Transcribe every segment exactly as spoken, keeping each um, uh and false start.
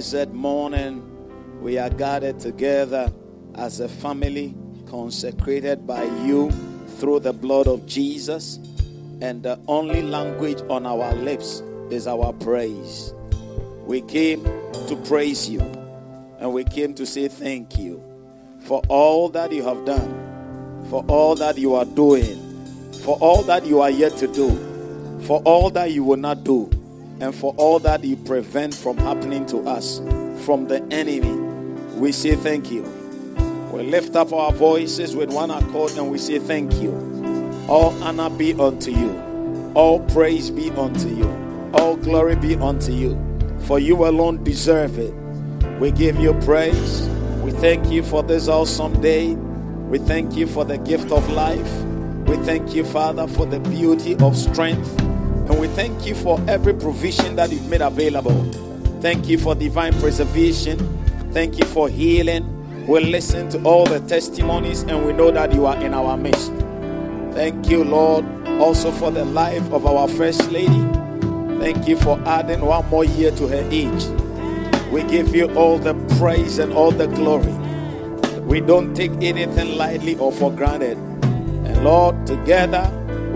blessed morning we are gathered together as a family consecrated by you through the blood of Jesus, and the only language on our lips is our praise. We came to praise you, and we came to say thank you for all that you have done, for all that you are doing, for all that you are yet to do, for all that you will not do, and for all that you prevent from happening to us from the enemy. We say thank you. We lift up our voices with one accord and we say thank you. All honor be unto you. All praise be unto you. All glory be unto you. For you alone deserve it. We give you praise. We thank you for this awesome day. We thank you for the gift of life. We thank you, Father, for the beauty of strength. And we thank you for every provision that you've made available. Thank you for divine preservation. Thank you for healing. We listen to all the testimonies and we know that you are in our midst. Thank you, Lord, also for the life of our First Lady. Thank you for adding one more year to her age. We give you all the praise and all the glory. We don't take anything lightly or for granted. And Lord, together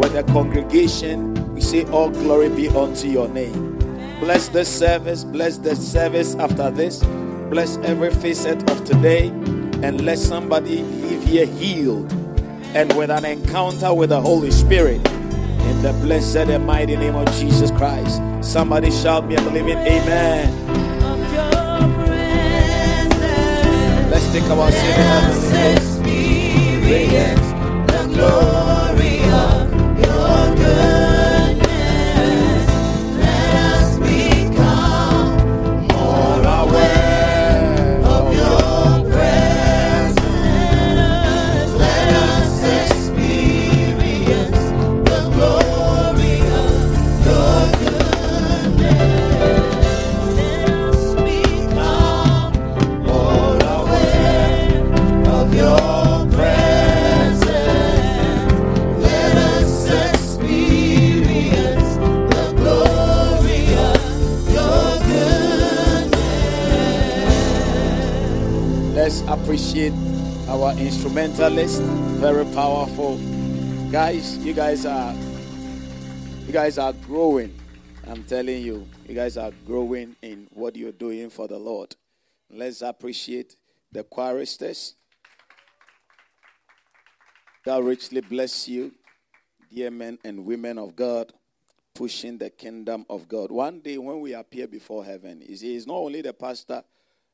with the congregation, we say all glory be unto your name. Bless this service. Bless the service after this. Bless every facet of today. And let somebody leave here healed and with an encounter with the Holy Spirit. In the blessed and mighty name of Jesus Christ. Somebody shout me a believing amen. Let's take our seat. Appreciate our instrumentalist, very powerful guys. You guys are, you guys are growing. I'm telling you, you guys are growing in what you're doing for the Lord. Let's appreciate the choristers. God richly bless you, dear men and women of God, pushing the kingdom of God. One day when we appear before heaven, you see, it's not only the pastor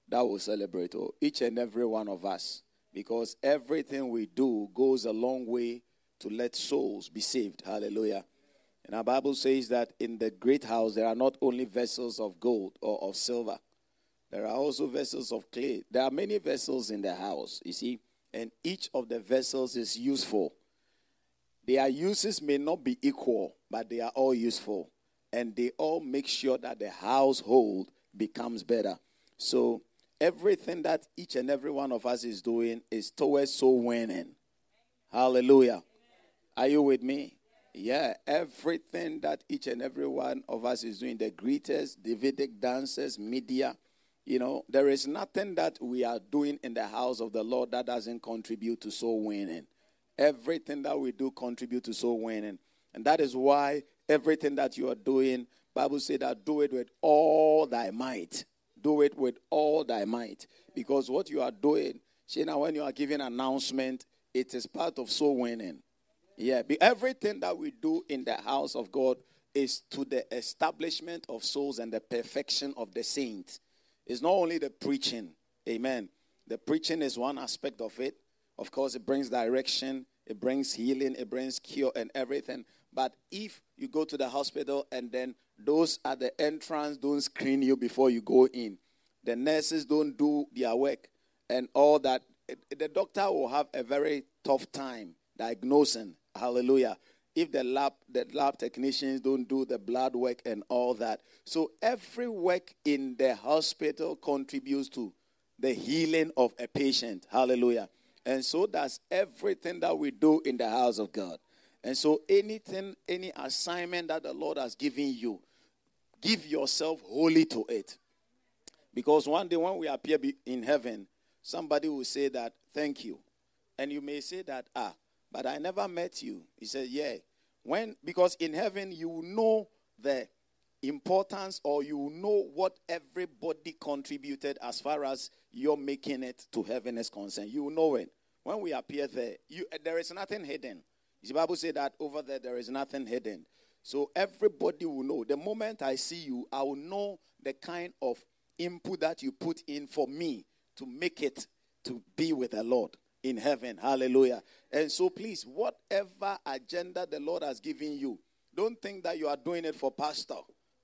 that will celebrate, oh, each and every one of us, because everything we do goes a long way to let souls be saved. Hallelujah. And our Bible says that in the great house there are not only vessels of gold or of silver. There are also vessels of clay. There are many vessels in the house, you see, and each of the vessels is useful. Their uses may not be equal, but they are all useful, and they all make sure that the household becomes better. So everything that each and every one of us is doing is towards soul winning. Hallelujah. Amen. Are you with me? Yeah. yeah. Everything that each and every one of us is doing, the greeters, Davidic dancers, media, you know, there is nothing that we are doing in the house of the Lord that doesn't contribute to soul winning. Everything that we do contribute to soul winning. And that is why everything that you are doing, Bible says that do it with all thy might. Do it with all thy might. Because what you are doing, Shana, when you are giving announcement, it is part of soul winning. Yeah, everything that we do in the house of God is to the establishment of souls and the perfection of the saints. It's not only the preaching. Amen. The preaching is one aspect of it. Of course, it brings direction. It brings healing. It brings cure and everything. But if you go to the hospital and then those at the entrance don't screen you before you go in, the nurses don't do their work and all that, the doctor will have a very tough time diagnosing. Hallelujah. If the lab, the lab technicians don't do the blood work and all that. So every work in the hospital contributes to the healing of a patient. Hallelujah. And so does everything that we do in the house of God. And so anything, any assignment that the Lord has given you, give yourself wholly to it. Because one day when we appear in heaven, somebody will say that, thank you. And you may say that, ah, but I never met you. He said, yeah. When, because in heaven, you know the importance, or you know what everybody contributed as far as you're making it to heaven is concerned. You know it. When we appear there, you, there is nothing hidden. The Bible says that over there, there is nothing hidden. So everybody will know. The moment I see you, I will know the kind of input that you put in for me to make it to be with the Lord in heaven. Hallelujah. And so please, whatever agenda the Lord has given you, don't think that you are doing it for pastor.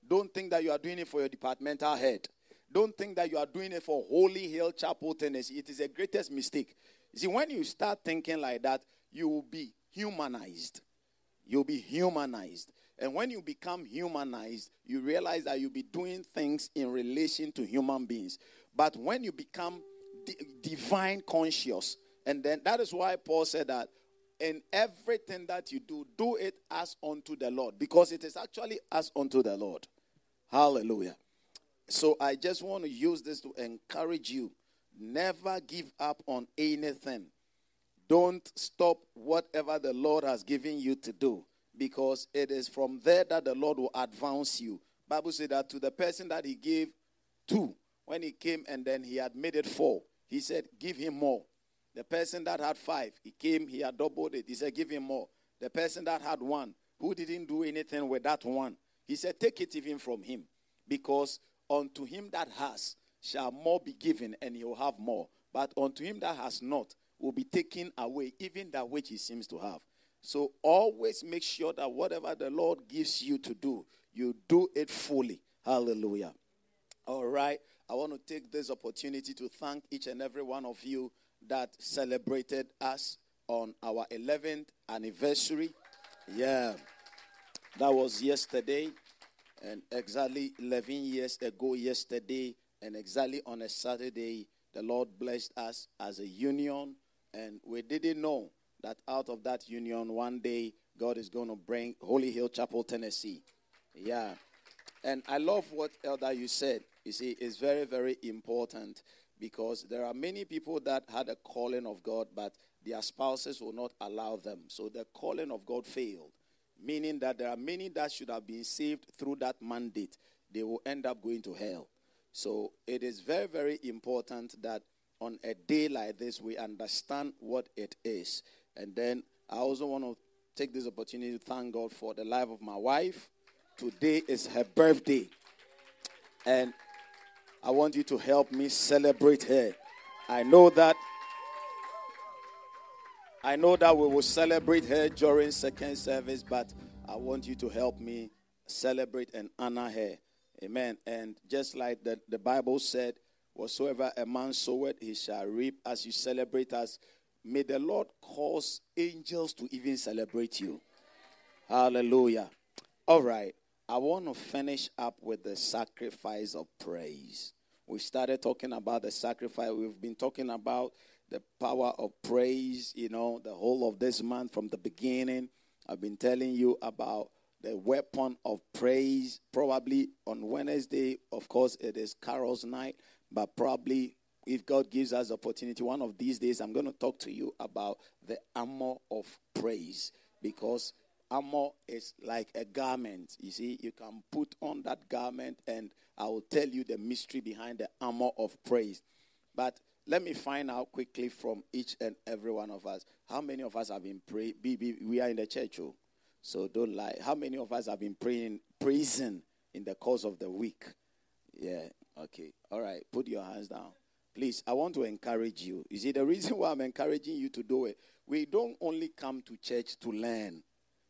Don't think that you are doing it for your departmental head. Don't think that you are doing it for Holy Hill Chapel Tennessee. It is the greatest mistake. You see, when you start thinking like that, you will be humanized. You'll be humanized. And when you become humanized, you realize that you'll be doing things in relation to human beings. But when you become di- divine conscious, and then that is why Paul said that in everything that you do, do it as unto the Lord, because it is actually as unto the Lord. Hallelujah. So I just want to use this to encourage you. Never give up on anything. Don't stop whatever the Lord has given you to do, because it is from there that the Lord will advance you. Bible said that to the person that he gave to, when he came and then he had made it four, he said, give him more. The person that had five, he came, he had doubled it. He said, give him more. The person that had one, who didn't do anything with that one, he said, take it even from him, because unto him that has shall more be given, and he will have more. But unto him that has not will be taken away, even that which he seems to have. So always make sure that whatever the Lord gives you to do, you do it fully. Hallelujah. All right. I want to take this opportunity to thank each and every one of you that celebrated us on our eleventh anniversary. Yeah. That was yesterday, and exactly eleven years ago yesterday, and exactly on a Saturday, the Lord blessed us as a union, and we didn't know that out of that union, one day, God is going to bring Holy Hill Chapel, Tennessee. Yeah. And I love what Elder you said. You see, it's very, very important, because there are many people that had a calling of God, but their spouses will not allow them. So the calling of God failed, meaning that there are many that should have been saved through that mandate. They will end up going to hell. So it is very, very important that on a day like this, we understand what it is. And then I also want to take this opportunity to thank God for the life of my wife. Today is her birthday. And I want you to help me celebrate her. I know that I know that we will celebrate her during second service, but I want you to help me celebrate and honor her. Amen. And just like the, the Bible said, whatsoever a man soweth, he shall reap. As you celebrate us, may the Lord cause angels to even celebrate you. Hallelujah. All right. I want to finish up with the sacrifice of praise. We started talking about the sacrifice. We've been talking about the power of praise, you know, the whole of this month from the beginning. I've been telling you about the weapon of praise. Probably on Wednesday, of course, it is Carol's night, but probably if God gives us the opportunity, one of these days, I'm going to talk to you about the armor of praise, because armor is like a garment. You see, you can put on that garment, and I will tell you the mystery behind the armor of praise. But let me find out quickly from each and every one of us, how many of us have been praying? We are in the church, oh. So don't lie. How many of us have been praying, praising in the course of the week? Yeah, okay. All right, put your hands down. Please, I want to encourage you. You see, the reason why I'm encouraging you to do it, we don't only come to church to learn.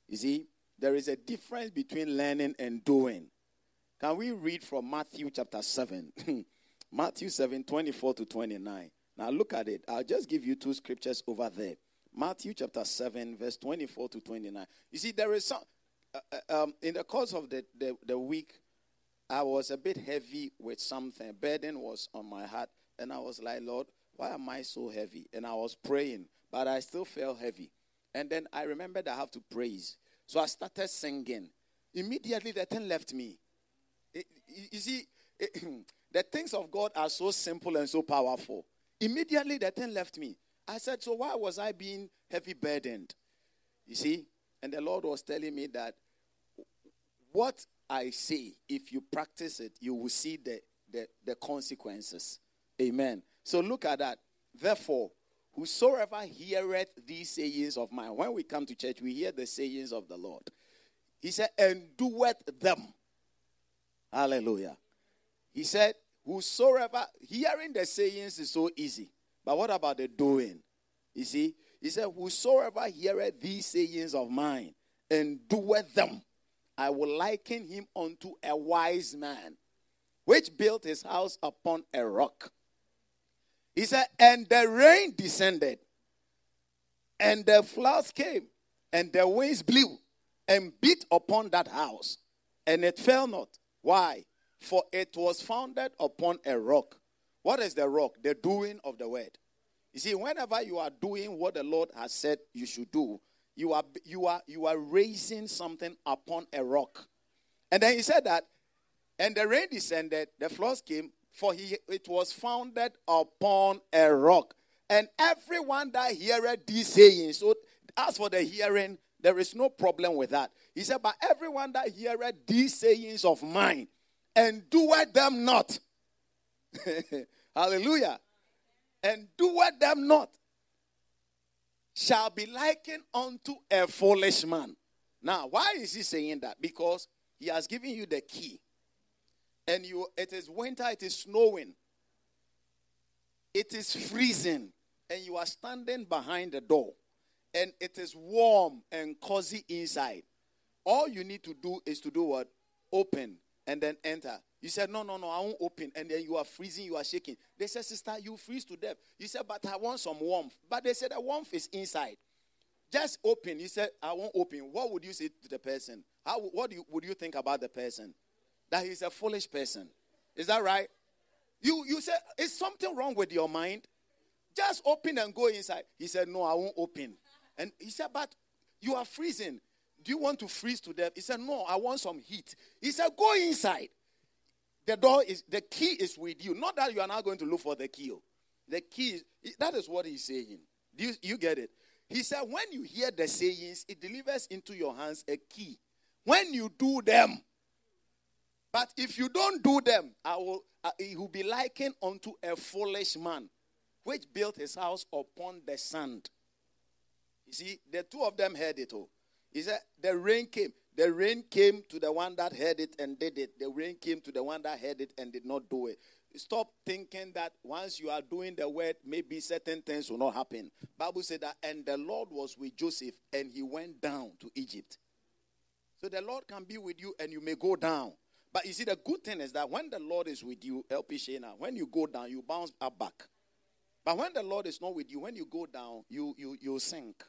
You see, there is a difference between learning and doing. Can we read from Matthew chapter seven? Matthew seven, twenty-four to twenty-nine. Now look at it. I'll just give you two scriptures over there. Matthew chapter seven, verse twenty-four to twenty-nine. You see, there is some, uh, um, in the course of the, the, the week, I was a bit heavy with something. Burden was on my heart. And I was like, Lord, why am I so heavy? And I was praying, but I still felt heavy. And then I remembered I have to praise. So I started singing. Immediately, the thing left me. It, you see, it, The things of God are so simple and so powerful. Immediately the thing left me. I said, so why was I being heavy burdened? You see? And the Lord was telling me that what I say, if you practice it, you will see the, the, the consequences. Amen. So look at that. Therefore, whosoever heareth these sayings of mine. When we come to church, we hear the sayings of the Lord. He said, and doeth them. Hallelujah. He said, whosoever, hearing the sayings is so easy. But what about the doing? You see? He said, whosoever heareth these sayings of mine and doeth them, I will liken him unto a wise man, which built his house upon a rock. He said, and the rain descended, and the floods came, and the winds blew, and beat upon that house, and it fell not. Why? For it was founded upon a rock. What is the rock? The doing of the word. You see, whenever you are doing what the Lord has said you should do, you are you are you are raising something upon a rock. And then he said that, and the rain descended, the floods came, for he it was founded upon a rock. And everyone that heareth these sayings. So as for the hearing, there is no problem with that. He said, but everyone that heareth these sayings of mine and doeth them not. Hallelujah. And doeth them not shall be likened unto a foolish man. Now, why is he saying that? Because he has given you the key. And you, it is winter, it is snowing. It is freezing. And you are standing behind the door. And it is warm and cozy inside. All you need to do is to do what? Open and then enter. You said, no, no, no, I won't open. And then you are freezing, you are shaking. They said, sister, you freeze to death. You said, but I want some warmth. But they said, the warmth is inside. Just open. You said, I won't open. What would you say to the person? How? What do you, would you think about the person? That he's a foolish person. Is that right? You, you said, is something wrong with your mind? Just open and go inside. He said, no, I won't open. And he said, but you are freezing. Do you want to freeze to death? He said, no, I want some heat. He said, go inside. The door is, the key is with you. Not that you are not going to look for the key. The key is, that is what he's saying. Do you, you get it? He said, when you hear the sayings, it delivers into your hands a key. When you do them, but if you don't do them, I will. Uh, it will be likened unto a foolish man, which built his house upon the sand. You see, the two of them heard it all. He said, the rain came. The rain came to the one that heard it and did it. The rain came to the one that heard it and did not do it. Stop thinking that once you are doing the word, maybe certain things will not happen. Bible said that, and the Lord was with Joseph, and he went down to Egypt. So the Lord can be with you, and you may go down. But you see, the good thing is that when the Lord is with you, L P Shana, when you go down, you bounce up back. But when the Lord is not with you, when you go down, you you you sink.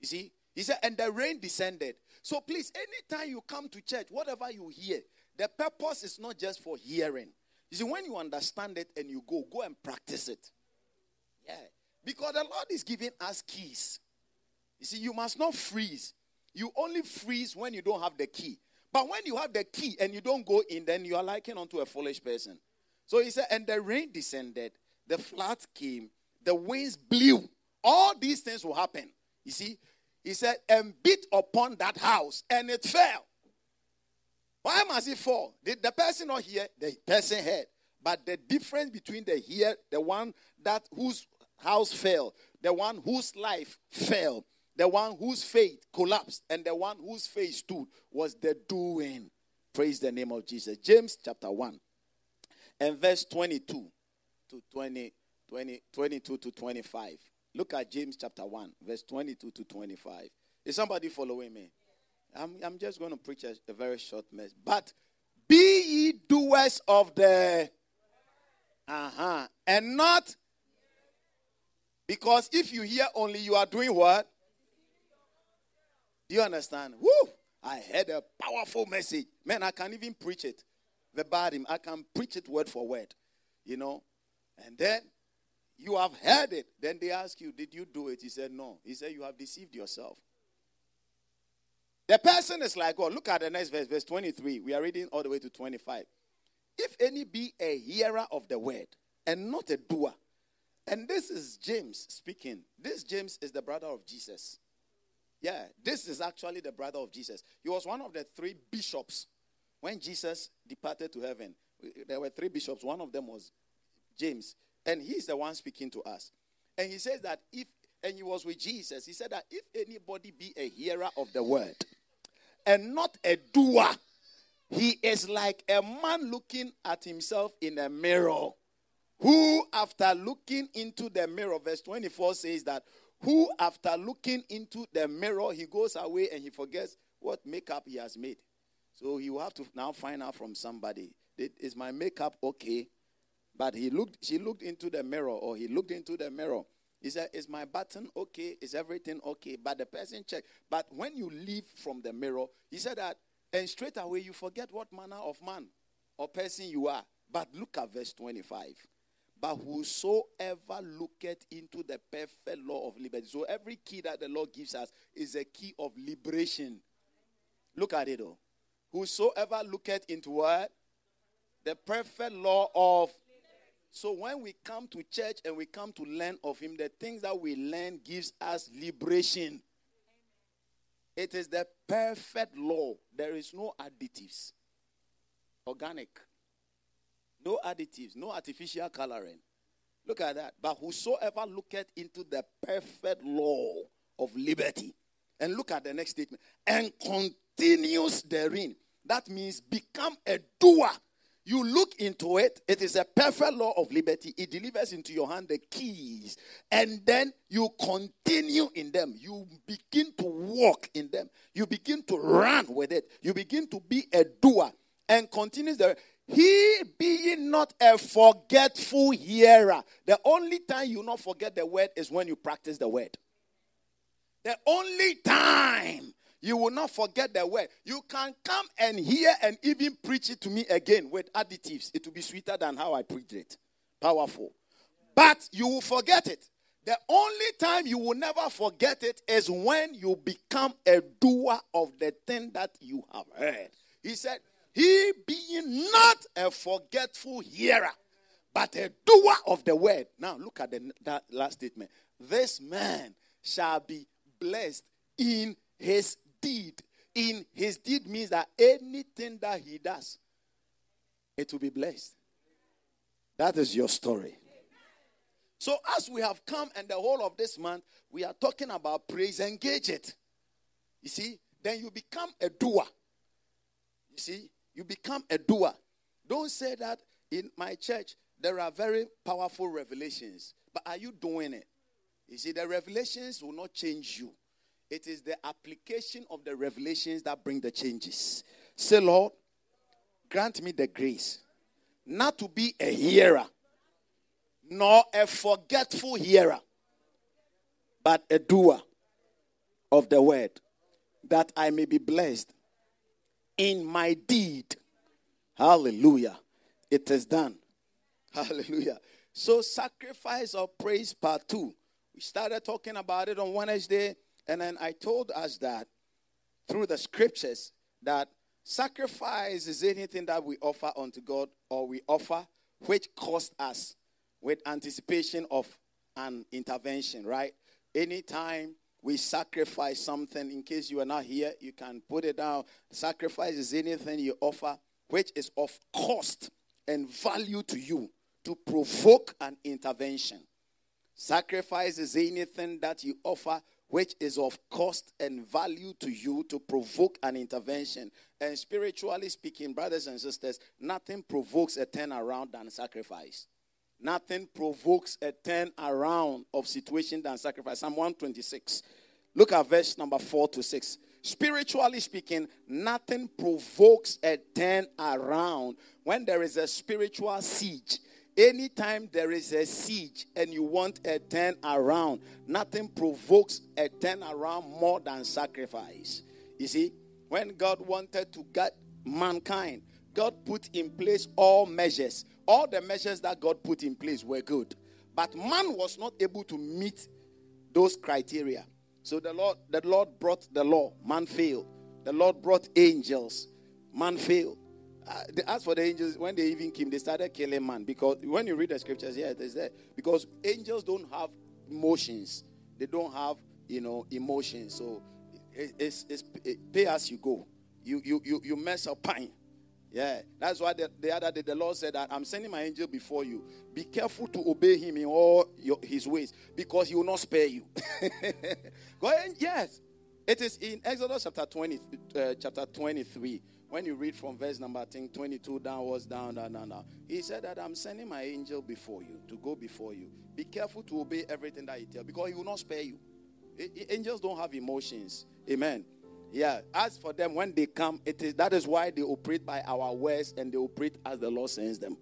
You see? He said, and the rain descended. So please, anytime you come to church, whatever you hear, the purpose is not just for hearing. You see, when you understand it and you go, go and practice it. Yeah. Because the Lord is giving us keys. You see, you must not freeze. You only freeze when you don't have the key. But when you have the key and you don't go in, then you are likened unto a foolish person. So he said, and the rain descended, the floods came, the winds blew. All these things will happen. You see? He said, and beat upon that house, and it fell. Why must it fall? Did the person not hear? The person heard. But the difference between the hear, the one that whose house fell, the one whose life fell, the one whose faith collapsed, and the one whose faith stood was the doing. Praise the name of Jesus. James chapter one and verse twenty-two to twenty, twenty, twenty-two to twenty-five. Look at James chapter one, verse twenty-two to twenty-five. Is somebody following me? I'm, I'm just going to preach a, a very short message. But be ye doers of the... Uh-huh. And not... Because if you hear only, you are doing what? Do you understand? Woo! I heard a powerful message. Man, I can't even preach it. Verbatim. I can preach it word for word. You know? And then... You have heard it. Then they ask you, did you do it? He said, no. He said, you have deceived yourself. The person is like, oh, look at the next verse, verse twenty-three. We are reading all the way to twenty-five. If any be a hearer of the word and not a doer. And this is James speaking. This James is the brother of Jesus. Yeah, this is actually the brother of Jesus. He was one of the three bishops when Jesus departed to heaven. There were three bishops. One of them was James. And he's the one speaking to us. And he says that if, and he was with Jesus, he said that if anybody be a hearer of the word and not a doer, he is like a man looking at himself in a mirror, who after looking into the mirror, verse twenty-four says that, who after looking into the mirror, he goes away and he forgets what makeup he has made. So he will have to now find out from somebody, is my makeup okay? But he looked, she looked into the mirror, or he looked into the mirror. He said, is my button okay? Is everything okay? But the person checked. But when you leave from the mirror, he said that, and straight away you forget what manner of man or person you are. But look at verse twenty-five. But whosoever looketh into the perfect law of liberty. So every key that the Lord gives us is a key of liberation. Look at it though. Whosoever looketh into what? The perfect law of liberty. So when we come to church and we come to learn of him, the things that we learn gives us liberation. It is the perfect law. There is no additives. Organic. No additives. No artificial coloring. Look at that. But whosoever looketh into the perfect law of liberty. And look at the next statement. And continues therein. That means become a doer. You look into it. It is a perfect law of liberty. It delivers into your hand the keys. And then you continue in them. You begin to walk in them. You begin to run with it. You begin to be a doer. And continues there. He being not a forgetful hearer. The only time you not forget the word is when you practice the word. The only time. You will not forget the word. You can come and hear and even preach it to me again with additives. It will be sweeter than how I preached it. Powerful. But you will forget it. The only time you will never forget it is when you become a doer of the thing that you have heard. He said, he being not a forgetful hearer, but a doer of the word. Now look at the, that last statement. This man shall be blessed in his deed. In his deed means that anything that he does, it will be blessed. That is your story. So as we have come and the whole of this month, we are talking about praise, engage it. You see, then you become a doer. You see, you become a doer. Don't say that in my church, there are very powerful revelations. But are you doing it? You see, the revelations will not change you. It is the application of the revelations that bring the changes. Say, Lord, grant me the grace not to be a hearer, nor a forgetful hearer, but a doer of the word, that I may be blessed in my deed. Hallelujah. It is done. Hallelujah. So sacrifice of praise part two. We started talking about it on Wednesday. And then I told us that through the scriptures that sacrifice is anything that we offer unto God, or we offer which costs us with anticipation of an intervention, right? Anytime we sacrifice something, in case you are not here, you can put it down. Sacrifice is anything you offer which is of cost and value to you to provoke an intervention. Sacrifice is anything that you offer which is of cost and value to you to provoke an intervention. And spiritually speaking, brothers and sisters, nothing provokes a turnaround than sacrifice. Nothing provokes a turnaround of situation than sacrifice. Psalm one twenty-six. Look at verse number four to six. Spiritually speaking, nothing provokes a turnaround when there is a spiritual siege. Anytime there is a siege and you want a turnaround, nothing provokes a turnaround more than sacrifice. You see, when God wanted to guide mankind, God put in place all measures. All the measures that God put in place were good. But man was not able to meet those criteria. So the Lord, the Lord brought the law. Man failed. The Lord brought angels. Man failed. Uh, they asked for the angels. When they even came, they started killing man. Because when you read the scriptures, yeah, there's that. Because angels don't have emotions. They don't have, you know, emotions. So it, it's, it's it, pay as you go. You you you you mess up pine. Yeah. That's why the, the other day the Lord said that I'm sending my angel before you. Be careful to obey him in all your, his ways, because he will not spare you. Go ahead. Yes. It is in Exodus chapter twenty, uh, chapter twenty-three. When you read from verse number I think twenty-two downwards, down, down, down, down. He said that I'm sending my angel before you, to go before you. Be careful to obey everything that he tells, because he will not spare you. Angels don't have emotions. Amen. Yeah. As for them, when they come, it is that is why they operate by our words, and they operate as the Lord sends them.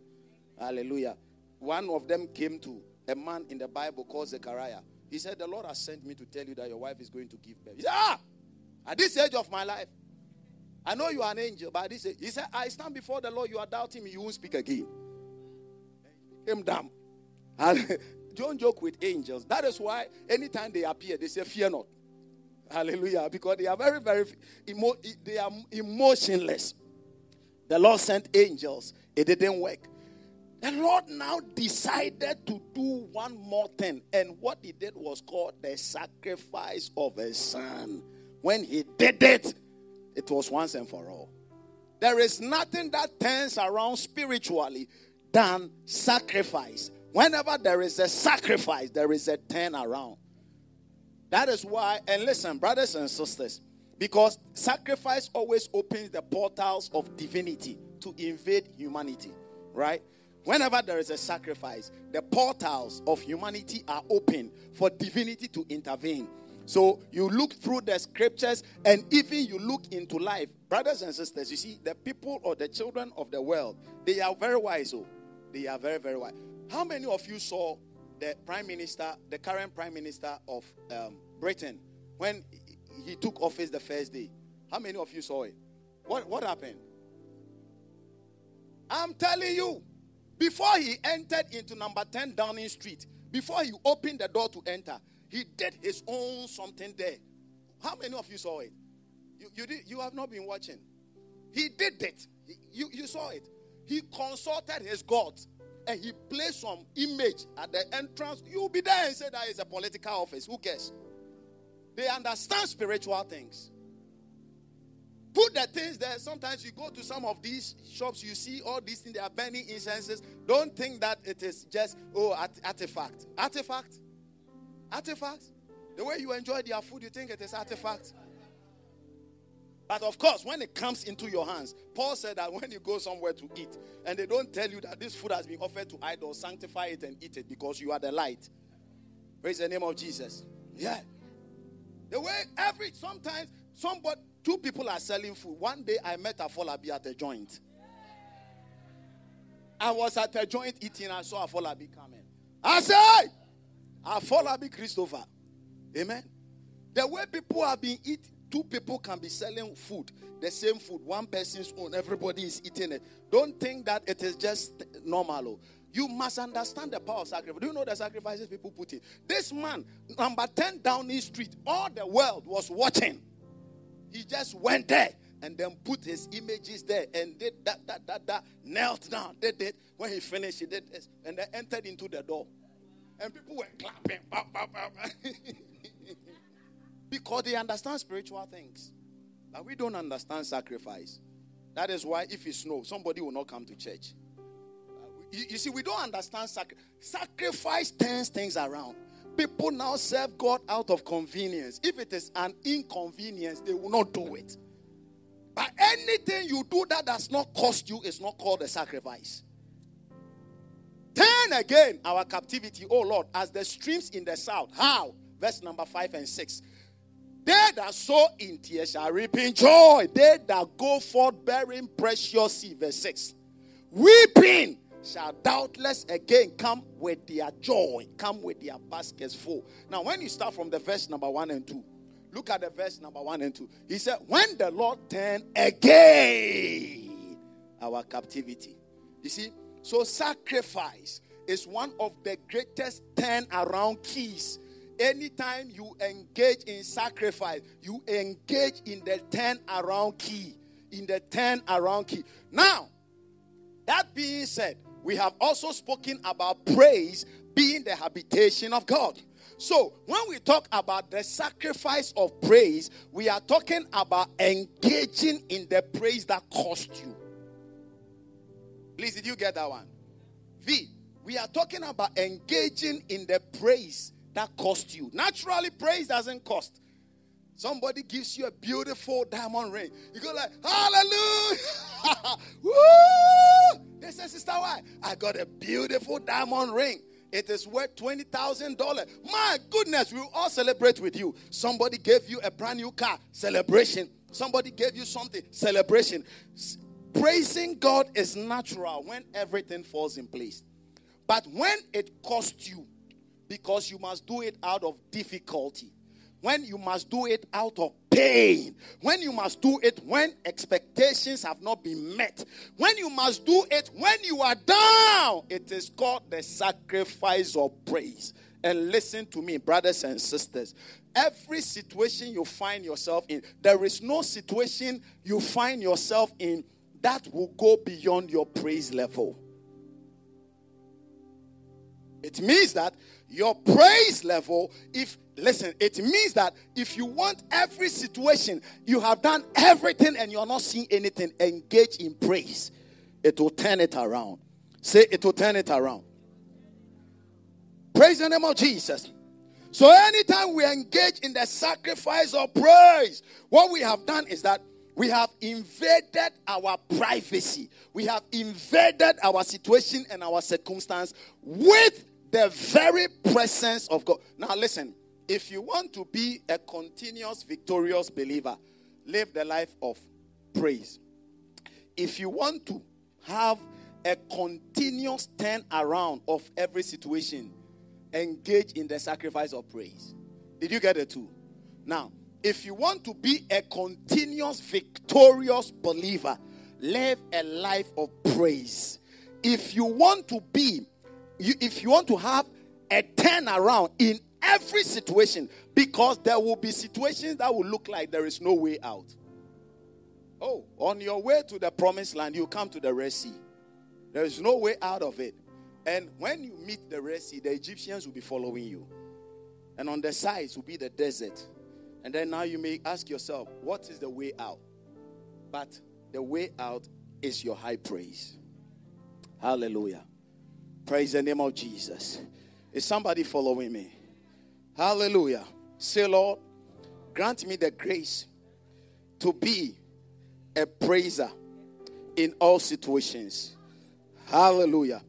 Hallelujah. One of them came to a man in the Bible called Zechariah. He said, the Lord has sent me to tell you that your wife is going to give birth. He said, ah, at this age of my life, I know you are an angel, but this he said, I stand before the Lord. You are doubting me. You won't speak again. Him damn. And don't joke with angels. That is why anytime they appear, they say, fear not. Hallelujah. Because they are very, very, emo- they are emotionless. The Lord sent angels. It didn't work. The Lord now decided to do one more thing. And what he did was called the sacrifice of a son. When he did it, it was once and for all. There is nothing that turns around spiritually than sacrifice. Whenever there is a sacrifice, there is a turnaround. That is why, and listen, brothers and sisters, because sacrifice always opens the portals of divinity to invade humanity, right? Whenever there is a sacrifice, the portals of humanity are open for divinity to intervene. So you look through the scriptures, and even you look into life. Brothers and sisters, you see, the people or the children of the world, they are very wise. Oh, they are very, very wise. How many of you saw the prime minister, the current prime minister of um, Britain, when he took office the first day? How many of you saw it? What, what happened? I'm telling you, before he entered into number ten Downing Street, before he opened the door to enter, he did his own something there. How many of you saw it? You you, did, you have not been watching. He did it. You, you saw it. He consulted his gods, and he placed some image at the entrance. You'll be there and say that is a political office. Who cares? They understand spiritual things. Put the things there. Sometimes you go to some of these shops, you see all these things. They are burning incenses. Don't think that it is just, oh, artifact. Artifact? Artifacts. The way you enjoy their food, you think it is artifacts. But of course, when it comes into your hands, Paul said that when you go somewhere to eat, and they don't tell you that this food has been offered to idols, sanctify it and eat it, because you are the light. Praise the name of Jesus. Yeah. The way every, sometimes, somebody, two people are selling food. One day I met Afolabi at a joint. I was at a joint eating, I saw Afolabi coming. I said, Afolabi Christopher. Amen. The way people have been eating, two people can be selling food, the same food, one person's own, everybody is eating it. Don't think that it is just normal. You must understand the power of sacrifice. Do you know the sacrifices people put in? This man, number ten Downing Street, all the world was watching. He just went there and then put his images there and did that, that, that, that, knelt down, did it. When he finished, he did this and then entered into the door. And people were clapping. Bah, bah, bah, bah. Because they understand spiritual things. But we don't understand sacrifice. That is why if it snows, somebody will not come to church. Uh, we, you, you see, we don't understand sacrifice. Sacrifice turns things around. People now serve God out of convenience. If it is an inconvenience, they will not do it. But anything you do that does not cost you is not called a sacrifice. Turn again our captivity, O Lord, as the streams in the south. How? Verse number five and six. They that sow in tears shall reap in joy. They that go forth bearing precious seed. Verse six. Weeping shall doubtless again come with their joy. Come with their baskets full. Now when you start from the verse number one and two. Look at the verse number one and two. He said, when the Lord turned again our captivity. You see? So sacrifice is one of the greatest turnaround keys. Anytime you engage in sacrifice, you engage in the turnaround key. In the turnaround key. Now, That being said, we have also spoken about praise being the habitation of God. So, when we talk about the sacrifice of praise, we are talking about engaging in the praise that cost you. Please, did you get that one? V, we are talking about engaging in the praise that cost you. Naturally, praise doesn't cost. Somebody gives you a beautiful diamond ring. You go like, hallelujah! Woo! They say, sister, why? I got a beautiful diamond ring. It is worth twenty thousand dollars. My goodness, we will all celebrate with you. Somebody gave you a brand new car. Celebration. Somebody gave you something. Celebration. Praising God is natural when everything falls in place. But when it costs you, because you must do it out of difficulty, when you must do it out of pain, when you must do it when expectations have not been met, when you must do it when you are down, it is called the sacrifice of praise. And listen to me, brothers and sisters, every situation you find yourself in, there is no situation you find yourself in that will go beyond your praise level. It means that your praise level, if Listen, it means that if you want every situation, you have done everything and you're not seeing anything, engage in praise. It will turn it around. Say, it will turn it around. Praise the name of Jesus. So anytime we engage in the sacrifice of praise, what we have done is that we have invaded our privacy. We have invaded our situation and our circumstance with the very presence of God. Now listen. If you want to be a continuous, victorious believer, live the life of praise. If you want to have a continuous turn around of every situation, engage in the sacrifice of praise. Did you get it too? Now, if you want to be a continuous, victorious believer, live a life of praise. If you want to be, if you want to have a turn around in every situation, because there will be situations that will look like there is no way out. Oh, on your way to the promised land, you come to the Red Sea. There is no way out of it. And when you meet the Red Sea, the Egyptians will be following you. And on the sides will be the desert. And then now you may ask yourself, what is the way out? But the way out is your high praise. Hallelujah. Praise the name of Jesus. Is somebody following me? Hallelujah. Say, Lord, grant me the grace to be a praiser in all situations. Hallelujah.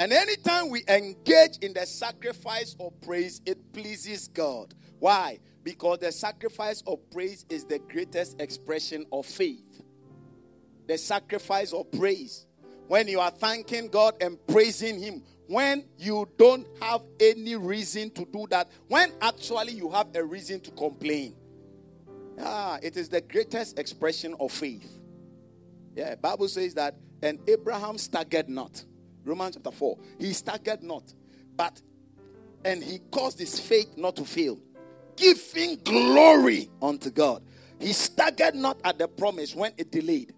And anytime we engage in the sacrifice of praise, it pleases God. Why? Because the sacrifice of praise is the greatest expression of faith. The sacrifice of praise. When you are thanking God and praising Him, when you don't have any reason to do that, when actually you have a reason to complain. Ah, it is the greatest expression of faith. Yeah, the Bible says that, and Abraham staggered not. Romans chapter four. He staggered not, but, and he caused his faith not to fail, giving glory unto God. He staggered not at the promise when it delayed.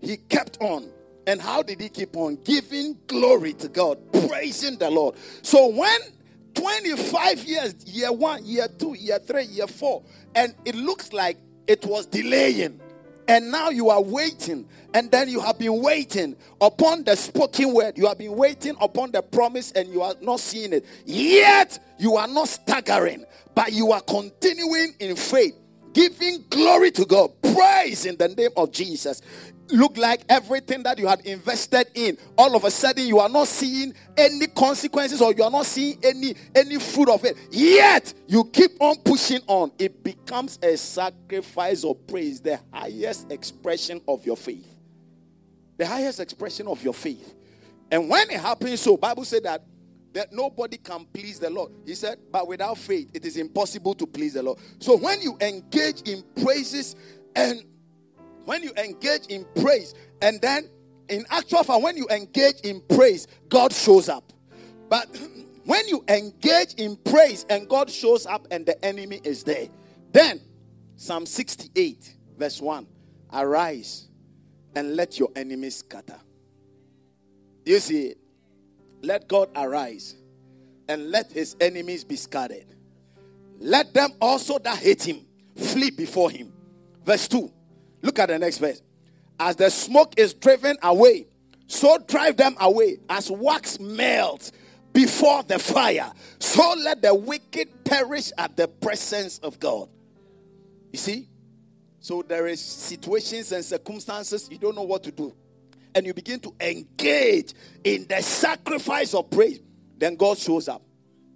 He kept on. And how did he keep on? Giving glory to God, praising the Lord. So when twenty-five years, year one, year two, year three, year four, and it looks like it was delaying, and now you are waiting, and then you have been waiting upon the spoken word, you have been waiting upon the promise, and you are not seeing it. Yet you are not staggering, but you are continuing in faith, giving glory to God, praise in the name of Jesus. Look like everything that you had invested in, all of a sudden you are not seeing any consequences, or you are not seeing any any fruit of it, yet you keep on pushing on. It becomes a sacrifice of praise, the highest expression of your faith, the highest expression of your faith. And when it happens, so Bible said that that nobody can please the Lord. He said, but without faith it is impossible to please the Lord. So when you engage in praises and When you engage in praise, and then in actual fact, when you engage in praise, God shows up. But when you engage in praise and God shows up and the enemy is there, then Psalm sixty-eight, verse one, arise and let your enemies scatter. You see, let God arise and let his enemies be scattered. Let them also that hate him flee before him. Verse two. Look at the next verse. As the smoke is driven away, so drive them away. As wax melts before the fire, so let the wicked perish at the presence of God. You see? So there is situations and circumstances you don't know what to do. And you begin to engage in the sacrifice of praise. Then God shows up.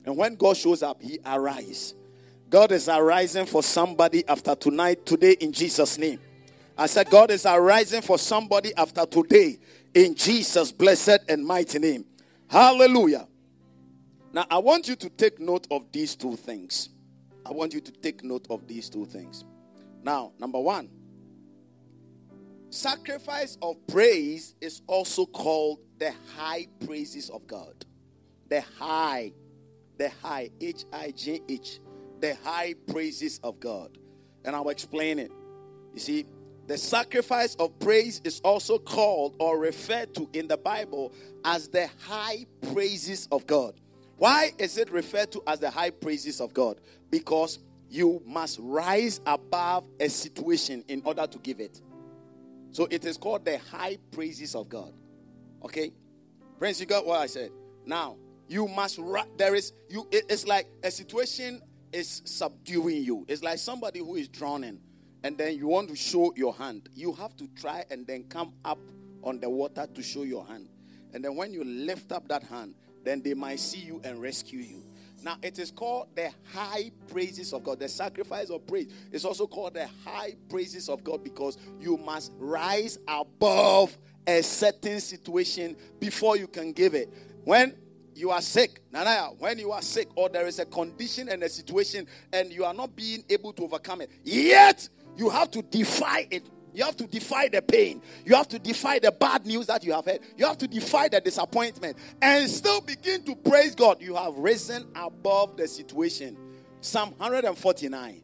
And when God shows up, he arises. God is arising for somebody after tonight, today, in Jesus' name. I said God is arising for somebody after today, in Jesus' blessed and mighty name. Hallelujah. Now, I want you to take note of these two things. I want you to take note of these two things. Now, number one, sacrifice of praise is also called the high praises of God. The high The high, H I G H, the high praises of God. And I'll explain it. You see, the sacrifice of praise is also called or referred to in the Bible as the high praises of God. Why is it referred to as the high praises of God? Because you must rise above a situation in order to give it. So it is called the high praises of God. Okay? Friends, you got what I said? Now, You must, there is, you. it's like a situation is subduing you. It's like somebody who is drowning and then you want to show your hand. You have to try and then come up on the water to show your hand. And then when you lift up that hand, then they might see you and rescue you. Now, it is called the high praises of God. The sacrifice of praise is also called the high praises of God because you must rise above a certain situation before you can give it. When you are sick, Nanaya, when you are sick or there is a condition and a situation and you are not being able to overcome it, yet you have to defy it. You have to defy the pain. You have to defy the bad news that you have heard. You have to defy the disappointment and still begin to praise God. You have risen above the situation. Psalm one forty-nine.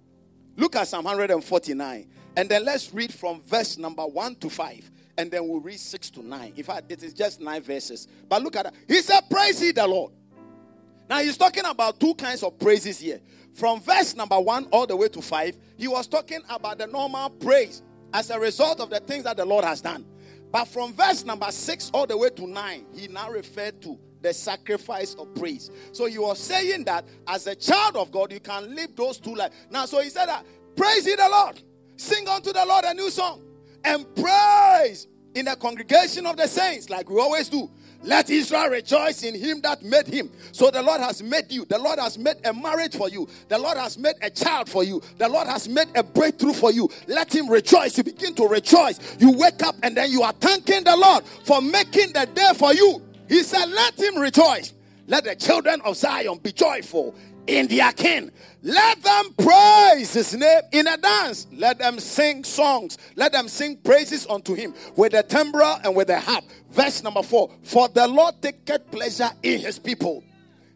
Look at Psalm one forty-nine. And then let's read from verse number one to five. And then we'll read six to nine. In fact, it is just nine verses. But look at that. He said, praise ye the Lord. Now he's talking about two kinds of praises here. From verse number one all the way to five, he was talking about the normal praise as a result of the things that the Lord has done. But from verse number six all the way to nine, he now referred to the sacrifice of praise. So you are saying that as a child of God, you can live those two lives. Now, so he said that, praise ye the Lord. Sing unto the Lord a new song. And praise in the congregation of the saints, like we always do. Let Israel rejoice in him that made him. So the Lord has made you. The Lord has made a marriage for you. The Lord has made a child for you. The Lord has made a breakthrough for you. Let him rejoice. You begin to rejoice. You wake up and then you are thanking the Lord for making the day for you. He said, let him rejoice. Let the children of Zion be joyful in their king. Let them praise his name in a dance. Let them sing songs. Let them sing praises unto him with the timbrel and with the harp. Verse number four. For the Lord taketh pleasure in his people.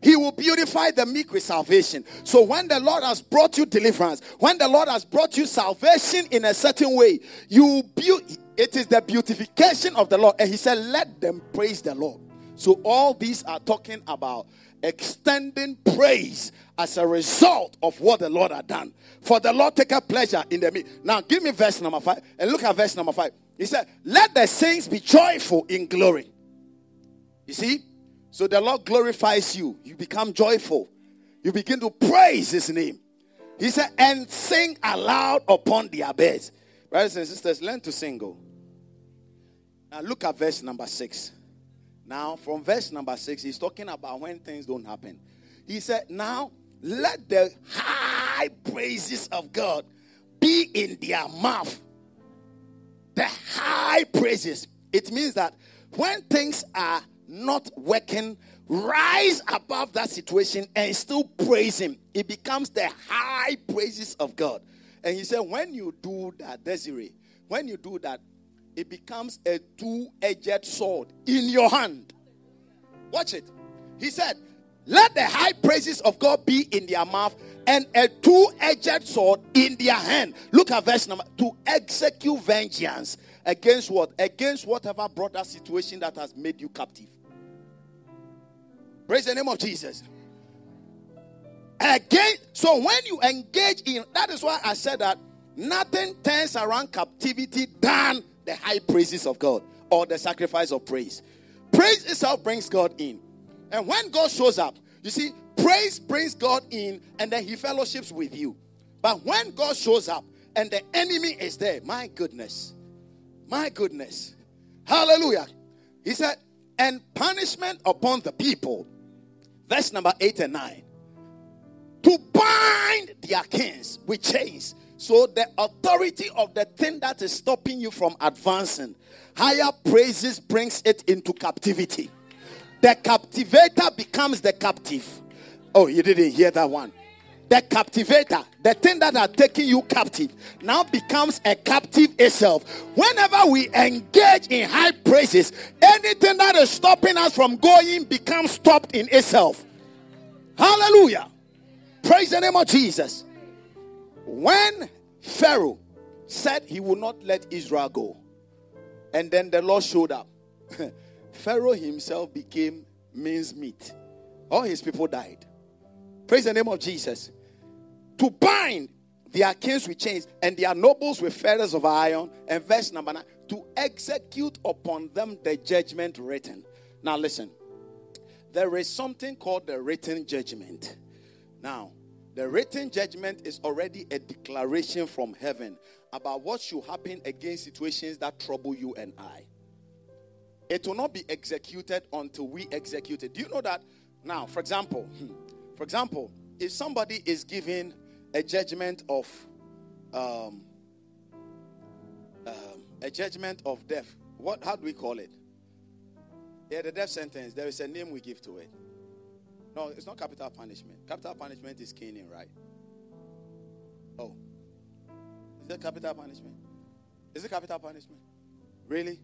He will beautify the meek with salvation. So when the Lord has brought you deliverance, when the Lord has brought you salvation in a certain way, you be- it is the beautification of the Lord. And he said, let them praise the Lord. So all these are talking about extending praise as a result of what the Lord had done. For the Lord take a pleasure in the meek. Now give me verse number five and look at verse number five. He said, let the saints be joyful in glory. You see? So the Lord glorifies you. You become joyful. You begin to praise his name. He said, and sing aloud upon their beds. Brothers and sisters, learn to sing. Oh. Now look at verse number six. Now, from verse number six, he's talking about when things don't happen. He said, now, let the high praises of God be in their mouth. The high praises. It means that when things are not working, rise above that situation and still praise him. It becomes the high praises of God. And he said, when you do that, Desiree, when you do that, it becomes a two-edged sword in your hand. Watch it. He said, let the high praises of God be in their mouth and a two-edged sword in their hand. Look at verse number, to execute vengeance against what? Against whatever brought that situation that has made you captive. Praise the name of Jesus. Again, so when you engage in, that is why I said that nothing turns around captivity than the high praises of God or the sacrifice of praise. Praise itself brings God in. And when God shows up, you see, praise brings God in and then he fellowships with you. But when God shows up and the enemy is there, my goodness, my goodness. Hallelujah. He said, and punishment upon the people. Verse number eight and nine. To bind their kings with chains. So the authority of the thing that is stopping you from advancing, higher praises brings it into captivity. The captivator becomes the captive. Oh, you didn't hear that one. The captivator, the thing that are taking you captive, now becomes a captive itself. Whenever we engage in high praises, anything that is stopping us from going becomes stopped in itself. Hallelujah. Praise the name of Jesus. When Pharaoh said he would not let Israel go, and then the Lord showed up, Pharaoh himself became mincemeat. All his people died. Praise the name of Jesus. To bind their kings with chains and their nobles with fetters of iron. And verse number nine, to execute upon them the judgment written. Now listen, there is something called the written judgment. Now, the written judgment is already a declaration from heaven about what should happen against situations that trouble you and I. It will not be executed until we execute it. Do you know that? Now, for example, for example, if somebody is given a judgment of um, um, a judgment of death, what? How do we call it? Yeah, the death sentence. There is a name we give to it. No, it's not capital punishment. Capital punishment is caning, right? Oh, is that capital punishment? Is it capital punishment? Really?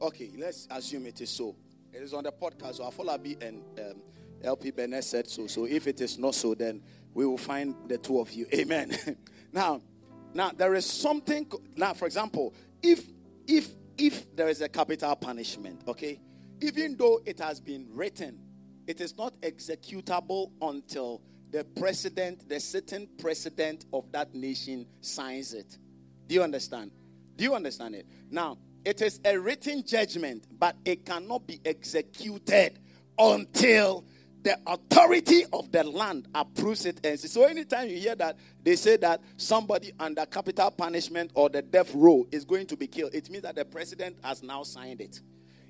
Okay, let's assume it is so. It is on the podcast. So Afolabi and um, L P Bennett said so. So if it is not so, then we will find the two of you. Amen. now, now there is something. Now, for example, if if if there is a capital punishment, okay, even though it has been written, it is not executable until the president, the certain president of that nation, signs it. Do you understand? Do you understand it? Now, it is a written judgment, but it cannot be executed until the authority of the land approves it. And so anytime you hear that, they say that somebody under capital punishment or the death row is going to be killed, it means that the president has now signed it.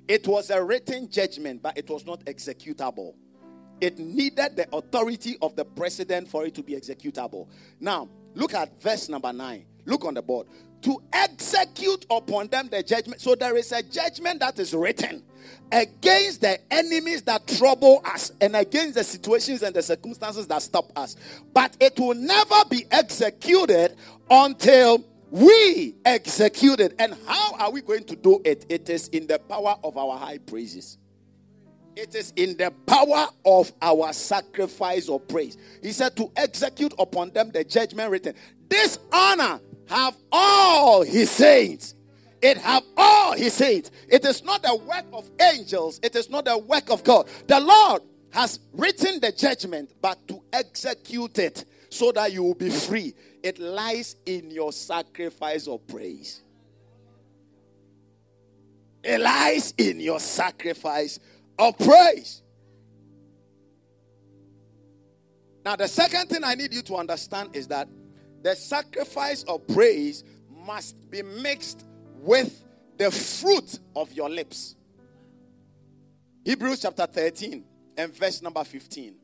It was a written judgment, but it was not executable. It needed the authority of the president for it to be executable. Now, look at verse number nine. Look on the board. To execute upon them the judgment. So there is a judgment that is written against the enemies that trouble us and against the situations and the circumstances that stop us. But it will never be executed until we execute it. And how are we going to do it? It is in the power of our high praises. It is in the power of our sacrifice of praise. He said to execute upon them the judgment written. This honor have all his saints. It have all his saints. It is not the work of angels. It is not the work of God. The Lord has written the judgment, but to execute it so that you will be free, it lies in your sacrifice of praise. It lies in your sacrifice of praise. Now, the second thing I need you to understand is that the sacrifice of praise must be mixed with the fruit of your lips. Hebrews chapter thirteen and verse number fifteen.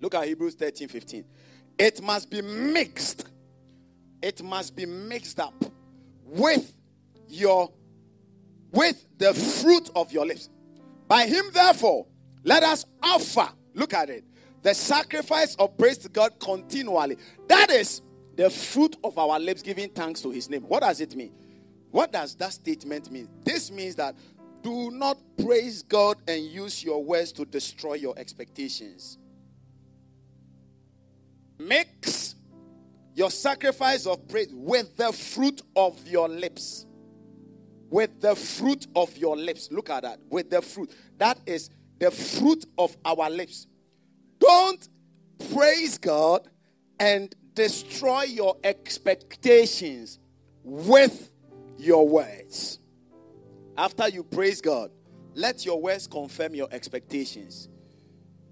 Look at Hebrews thirteen fifteen. It must be mixed. It must be mixed up with your with the fruit of your lips. By him, therefore, let us offer, look at it, the sacrifice of praise to God continually. That is the fruit of our lips giving thanks to his name. What does it mean? What does that statement mean? This means that do not praise God and use your words to destroy your expectations. Mix your sacrifice of praise with the fruit of your lips. With the fruit of your lips. Look at that. With the fruit. That is the fruit of our lips. Don't praise God and destroy your expectations with your words. After you praise God, let your words confirm your expectations.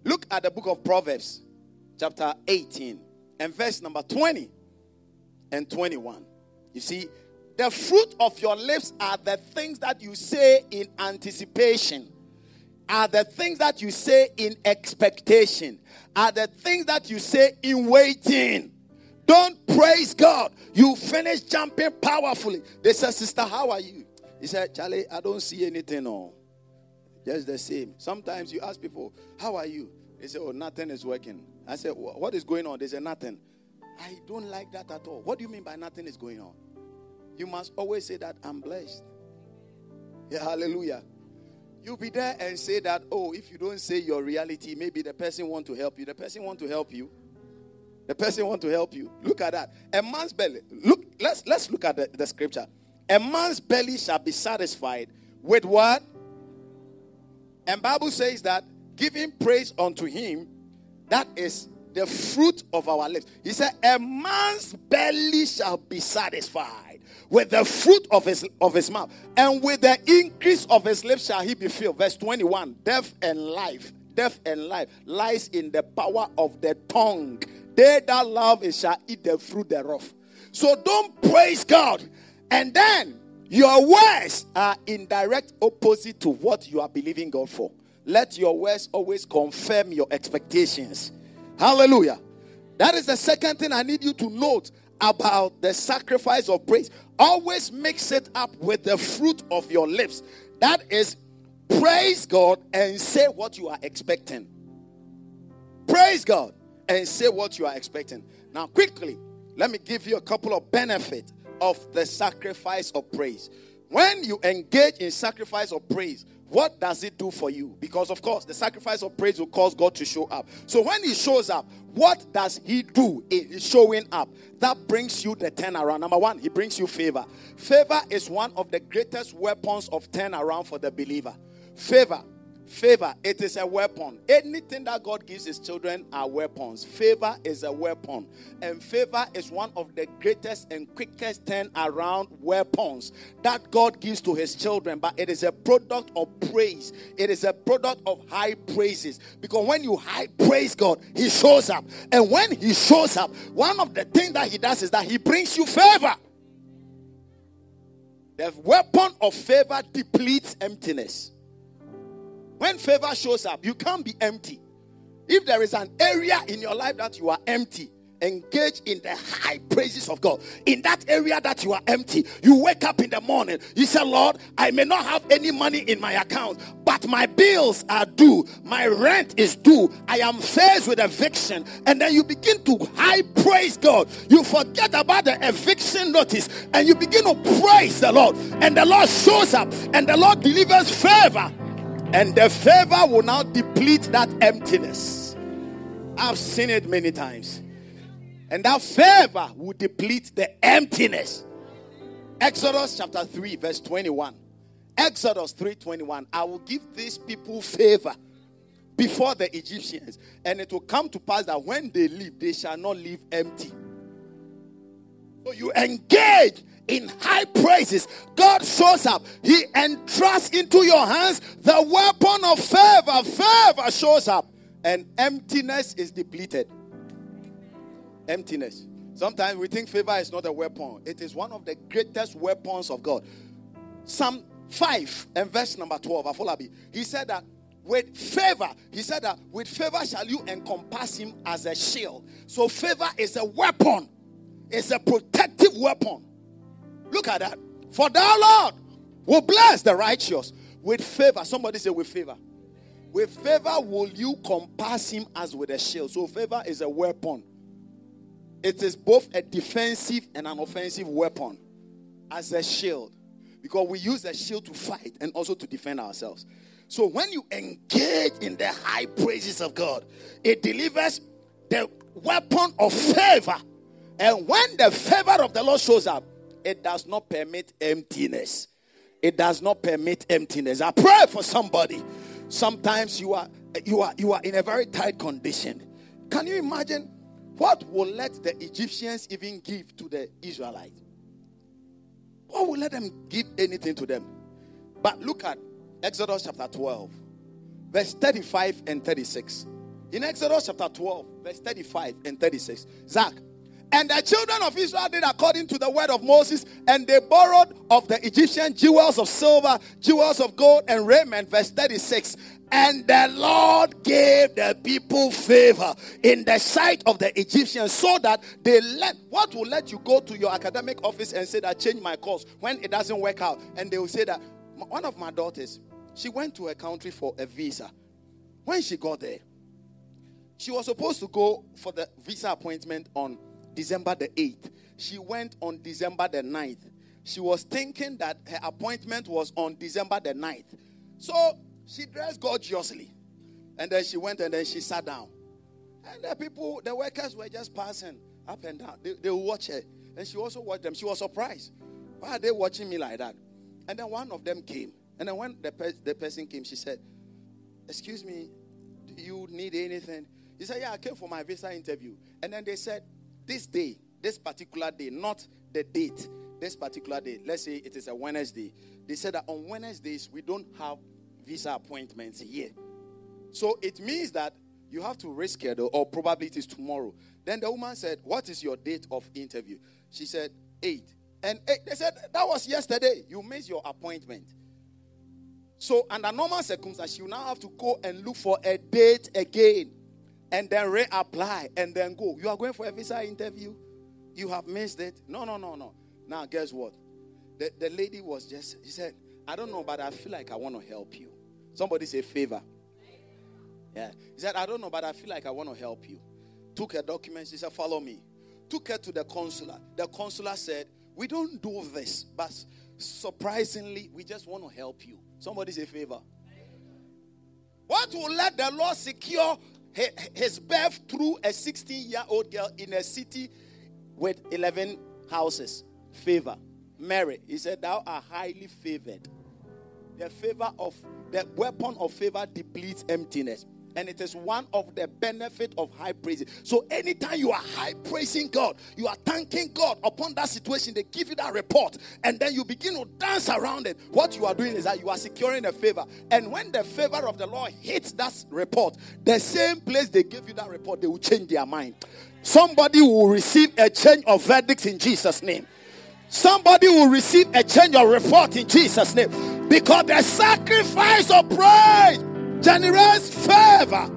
Look at the book of Proverbs, chapter eighteen, and verse number twenty and twenty-one. You see, the fruit of your lips are the things that you say in anticipation, are the things that you say in expectation, are the things that you say in waiting. Don't praise God. You finish jumping powerfully. They said, "Sister, how are you?" He said, "Charlie, I don't see anything on. Just the same." Sometimes you ask people, "How are you?" They say, "Oh, nothing is working." I said, "What is going on?" They say, "Nothing." I don't like that at all. What do you mean by nothing is going on? You must always say that I'm blessed. Yeah, hallelujah. You'll be there and say that, oh, if you don't say your reality, maybe the person want to help you. The person want to help you. The person want to help you. Look at that. A man's belly. Look, let's let's look at the, the scripture. A man's belly shall be satisfied with what? And Bible says that giving praise unto him, that is the fruit of our lips. He said, a man's belly shall be satisfied with the fruit of his of his mouth, and with the increase of his lips shall he be filled. Verse twenty-one, death and life, death and life lies in the power of the tongue. They that love it shall eat the fruit thereof. So don't praise God, and then your words are in direct opposite to what you are believing God for. Let your words always confirm your expectations. Hallelujah. That is the second thing I need you to note about the sacrifice of praise. Always mix it up with the fruit of your lips. That is, praise God and say what you are expecting. Praise God and say what you are expecting. Now, quickly, let me give you a couple of benefits of the sacrifice of praise. When you engage in sacrifice of praise, what does it do for you? Because of course, the sacrifice of praise will cause God to show up. So when he shows up, what does he do in his showing up? That brings you the turnaround. Number one, he brings you favor. Favor is one of the greatest weapons of turnaround for the believer. Favor. Favor. It is a weapon. Anything that God gives his children are weapons. Favor is a weapon. And favor is one of the greatest and quickest turnaround weapons that God gives to his children. But it is a product of praise. It is a product of high praises. Because when you high praise God, he shows up. And when he shows up, one of the things that he does is that he brings you favor. The weapon of favor depletes emptiness. When favor shows up, you can't be empty. If there is an area in your life that you are empty, engage in the high praises of God. In that area that you are empty, you wake up in the morning, you say, Lord, I may not have any money in my account, but my bills are due. My rent is due. I am faced with eviction. And then you begin to high praise God. You forget about the eviction notice and you begin to praise the Lord. And the Lord shows up and the Lord delivers favor. And the favor will now deplete that emptiness. I've seen it many times. And that favor will deplete the emptiness. Exodus chapter three verse twenty-one. Exodus three twenty-one. I will give these people favor before the Egyptians. And it will come to pass that when they leave, they shall not leave empty. So you engage in high praises. God shows up. He entrusts into your hands the weapon of favor. Favor shows up and emptiness is depleted. Emptiness. Sometimes we think favor is not a weapon. It is one of the greatest weapons of God. Psalm five and verse number twelve. Afolabi. He said that with favor, he said that with favor shall you encompass him as a shield. So favor is a weapon. It's a protective weapon. Look at that. For thou, Lord, will bless the righteous with favor. Somebody say with favor. With favor will you compass him as with a shield. So favor is a weapon. It is both a defensive and an offensive weapon as a shield. Because we use a shield to fight and also to defend ourselves. So when you engage in the high praises of God, it delivers the weapon of favor. And when the favor of the Lord shows up, it does not permit emptiness. It does not permit emptiness. I pray for somebody. Sometimes you are you are you are in a very tight condition. Can you imagine what will let the Egyptians even give to the Israelites? What will let them give anything to them? But look at Exodus chapter twelve, verse thirty-five and thirty-six. In Exodus chapter twelve, verse thirty-five and thirty-six, Zach, and the children of Israel did according to the word of Moses, and they borrowed of the Egyptian jewels of silver, jewels of gold, and raiment. Verse thirty-six. And the Lord gave the people favor in the sight of the Egyptians, so that they let, what will let you go to your academic office and say that change my course when it doesn't work out? And they will say that one of my daughters, she went to a country for a visa. When she got there, she was supposed to go for the visa appointment on December the eighth. She went on December the ninth. She was thinking that her appointment was on December the ninth. So she dressed gorgeously. And then she went and then she sat down. And the people, the workers were just passing up and down. They, they watched her. And she also watched them. She was surprised. Why are they watching me like that? And then one of them came. And then when the, pe- the person came, she said, excuse me, do you need anything? He said, yeah, I came for my visa interview. And then they said, this day, this particular day, not the date, this particular day. Let's say it is a Wednesday. They said that on Wednesdays, we don't have visa appointments here. So it means that you have to reschedule, or probably it is tomorrow. Then the woman said, what is your date of interview? She said, eight. And eight, they said, that was yesterday. You missed your appointment. So under normal circumstances, you now have to go and look for a date again, and then reapply, and then go. You are going for a visa interview. You have missed it. No, no, no, no. Now, guess what? The, the lady was just, she said, I don't know, but I feel like I want to help you. Somebody say favor. Yeah. He said, I don't know, but I feel like I want to help you. Took her documents. She said, follow me. Took her to the consular. The consular said, we don't do this, but surprisingly, we just want to help you. Somebody say favor. What will let the Lord secure his birth through a sixteen-year-old girl in a city with eleven houses? Favor. Mary, he said, thou art highly favored. The favor of the weapon of favor depletes emptiness, and it is one of the benefit of high praising. So anytime you are high praising God, you are thanking God upon that situation, they give you that report, and then you begin to dance around it. What you are doing is that you are securing a favor, and when the favor of the Lord hits that report, the same place they gave you that report, they will change their mind. Somebody will receive a change of verdicts in Jesus' name. Somebody will receive a change of report in Jesus' name, because the sacrifice of praise generates favor.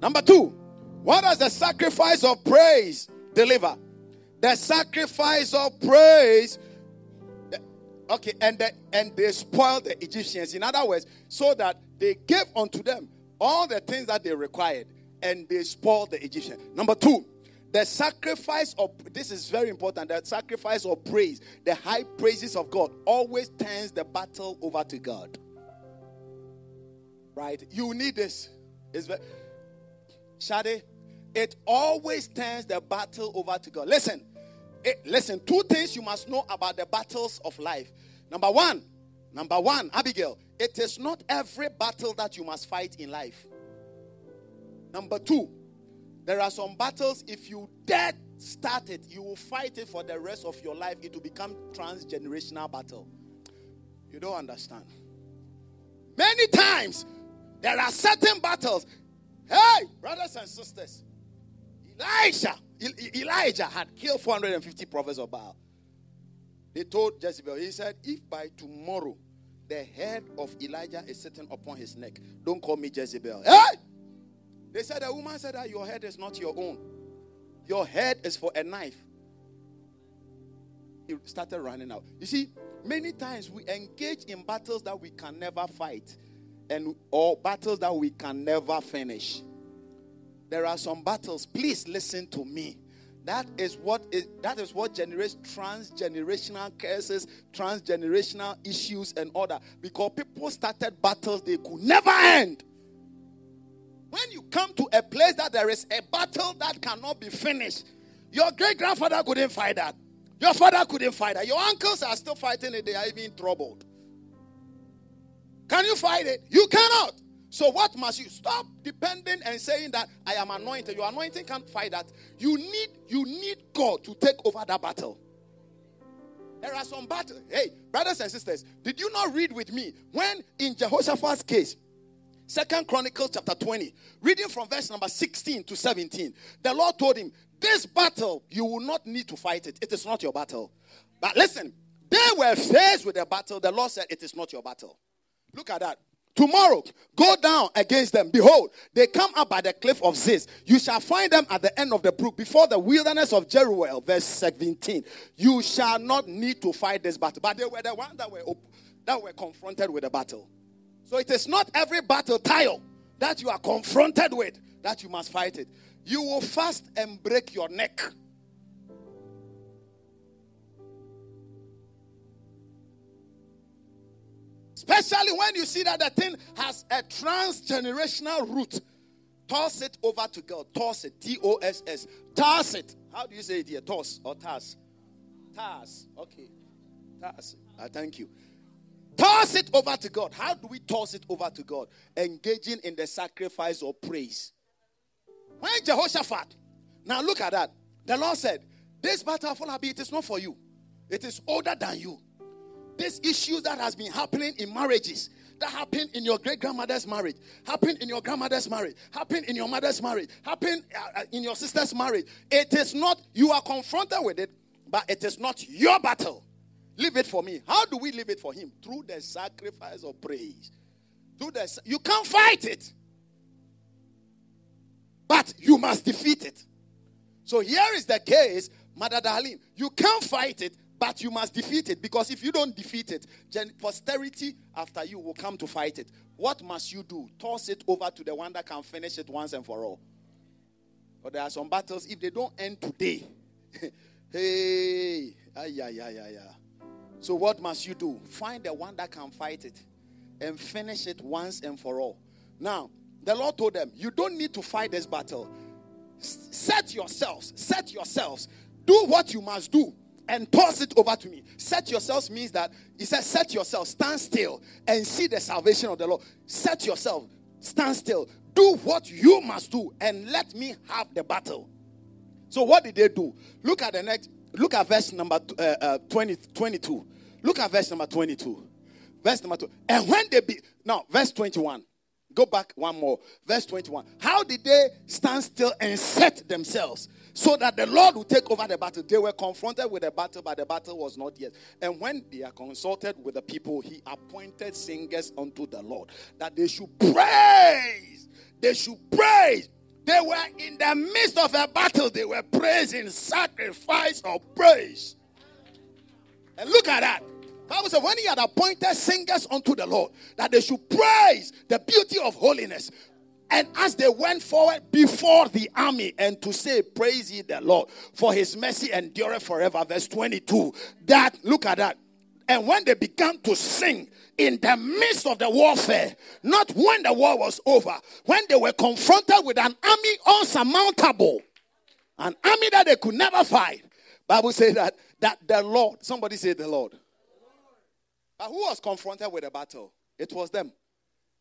Number two, what does the sacrifice of praise deliver? The sacrifice of praise, okay, and the, and they spoiled the Egyptians. In other words, so that they gave unto them all the things that they required, and they spoiled the Egyptians. Number two, the sacrifice of, this is very important, the sacrifice of praise, the high praises of God, always turns the battle over to God. Right? You need this. It's very, Shade, it always turns the battle over to God. Listen. It, listen, two things you must know about the battles of life. Number one, number one, Abigail, it is not every battle that you must fight in life. Number two, there are some battles, if you dare start it, you will fight it for the rest of your life. It will become transgenerational battle. You don't understand. Many times, there are certain battles. Hey, brothers and sisters, Elijah, e- Elijah had killed four hundred fifty prophets of Baal. They told Jezebel, he said, if by tomorrow the head of Elijah is sitting upon his neck, don't call me Jezebel. Hey! They said, the woman said that your head is not your own. Your head is for a knife. He started running out. You see, many times we engage in battles that we can never fight, and or battles that we can never finish. There are some battles. Please listen to me. That is what is that is what generates transgenerational curses, transgenerational issues, and all that. Because people started battles they could never end. When you come to a place that there is a battle that cannot be finished, your great-grandfather couldn't fight that. Your father couldn't fight that. Your uncles are still fighting it. They are even troubled. Can you fight it? You cannot. So what must you? Stop depending and saying that I am anointed. Your anointing can't fight that. You need, you need God to take over that battle. There are some battles. Hey, brothers and sisters, did you not read with me when in Jehoshaphat's case, Second Chronicles chapter twenty, reading from verse number sixteen to seventeen, the Lord told him, this battle, you will not need to fight it. It is not your battle. But listen, they were faced with a battle. The Lord said, it is not your battle. Look at that. Tomorrow, go down against them. Behold, they come up by the cliff of Ziz. You shall find them at the end of the brook, before the wilderness of Jeruel. Verse seventeen. You shall not need to fight this battle. But they were the ones that were op- that were confronted with the battle. So it is not every battle tile that you are confronted with that you must fight it. You will fast and break your neck. Especially when you see that the thing has a transgenerational root. Toss it over to God. Toss it. T O S S. Toss it. How do you say it here? Toss or toss? Toss. Okay. Toss. Uh, thank you. Toss it over to God. How do we toss it over to God? Engaging in the sacrifice of praise. When Jehoshaphat. Now look at that. The Lord said, this battle of Afolabi, it is not for you. It is older than you. These issues that has been happening in marriages, that happened in your great-grandmother's marriage, happened in your grandmother's marriage, happened in your mother's marriage, happened in your sister's marriage. It is not, you are confronted with it, but it is not your battle. Leave it for me. How do we leave it for him? Through the sacrifice of praise. Through the, you can't fight it, but you must defeat it. So here is the case, Mother Darlene. You can't fight it, but you must defeat it, because if you don't defeat it, then posterity after you will come to fight it. What must you do? Toss it over to the one that can finish it once and for all. But there are some battles, if they don't end today, hey, ay, ay, ay, ay, ay. So what must you do? Find the one that can fight it and finish it once and for all. Now, the Lord told them, you don't need to fight this battle. S- set yourselves, set yourselves. Do what you must do. And toss it over to me. Set yourselves means that he says, set yourself, stand still, and see the salvation of the Lord. Set yourself, stand still, do what you must do, and let me have the battle. So, what did they do? Look at the next. Look at verse number uh, uh, twenty, twenty-two. Look at verse number twenty-two. Verse number two. And when they be now, verse twenty-one. Go back one more. Verse twenty-one. How did they stand still and set themselves? So that the Lord will take over the battle. They were confronted with the battle, but the battle was not yet. And when they are consulted with the people, he appointed singers unto the Lord, that they should praise. They should praise. They were in the midst of a battle. They were praising, sacrifice of praise. And look at that. Bible said, when he had appointed singers unto the Lord, that they should praise the beauty of holiness. And as they went forward before the army, and to say, praise ye the Lord, for his mercy endureth forever. Verse twenty-two. That, look at that. And when they began to sing in the midst of the warfare, not when the war was over, when they were confronted with an army unsurmountable, an army that they could never fight. Bible says that, that the Lord, somebody say the Lord. But who was confronted with the battle? It was them.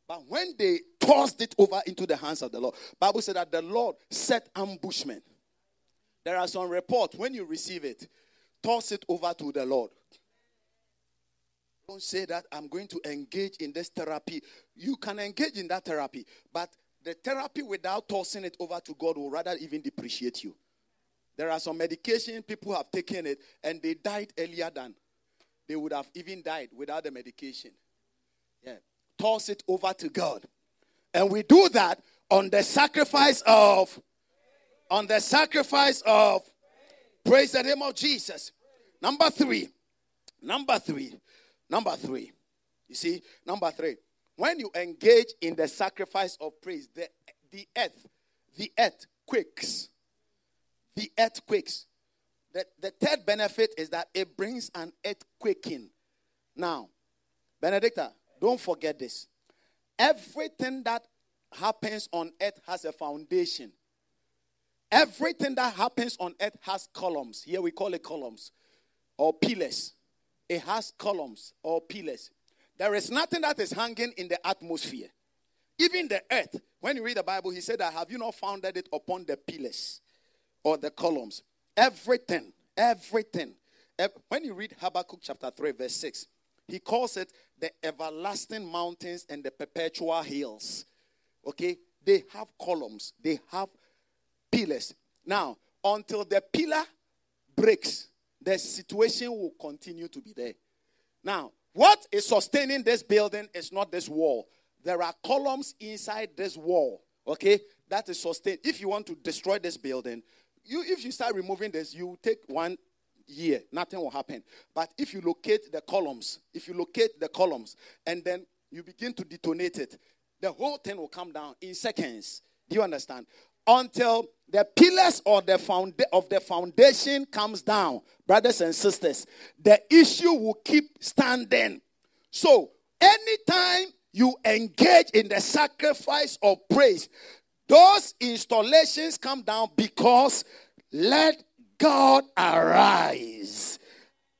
But when they tossed it over into the hands of the Lord, Bible said that the Lord set ambushment. There are some reports. When you receive it, toss it over to the Lord. Don't say that I'm going to engage in this therapy. You can engage in that therapy, but the therapy without tossing it over to God will rather even depreciate you. There are some medication people have taken it and they died earlier than they would have even died without the medication. Yeah. Toss it over to God. And we do that on the sacrifice of, on the sacrifice of, praise the name of Jesus. Number three, number three, number three. You see, number three. When you engage in the sacrifice of praise, the, the earth, the earth quakes. The earth quakes. The, the third benefit is that it brings an earthquaking. Now, Benedicta, don't forget this. Everything that happens on earth has a foundation. Everything that happens on earth has columns. Here we call it columns or pillars. It has columns or pillars. There is nothing that is hanging in the atmosphere. Even the earth, when you read the Bible, he said that have you not founded it upon the pillars or the columns? Everything, everything. When you read Habakkuk chapter three, verse six, he calls it the everlasting mountains and the perpetual hills. Okay? They have columns. They have pillars. Now, until the pillar breaks, the situation will continue to be there. Now, what is sustaining this building is not this wall. There are columns inside this wall, okay, that is sustained. If you want to destroy this building, you if you start removing this, you take one year. Nothing will happen. But if you locate the columns, if you locate the columns, and then you begin to detonate it, the whole thing will come down in seconds. Do you understand? Until the pillars or the founda- of the foundation comes down, brothers and sisters, the issue will keep standing. So, anytime you engage in the sacrifice of praise, those installations come down because let God arise.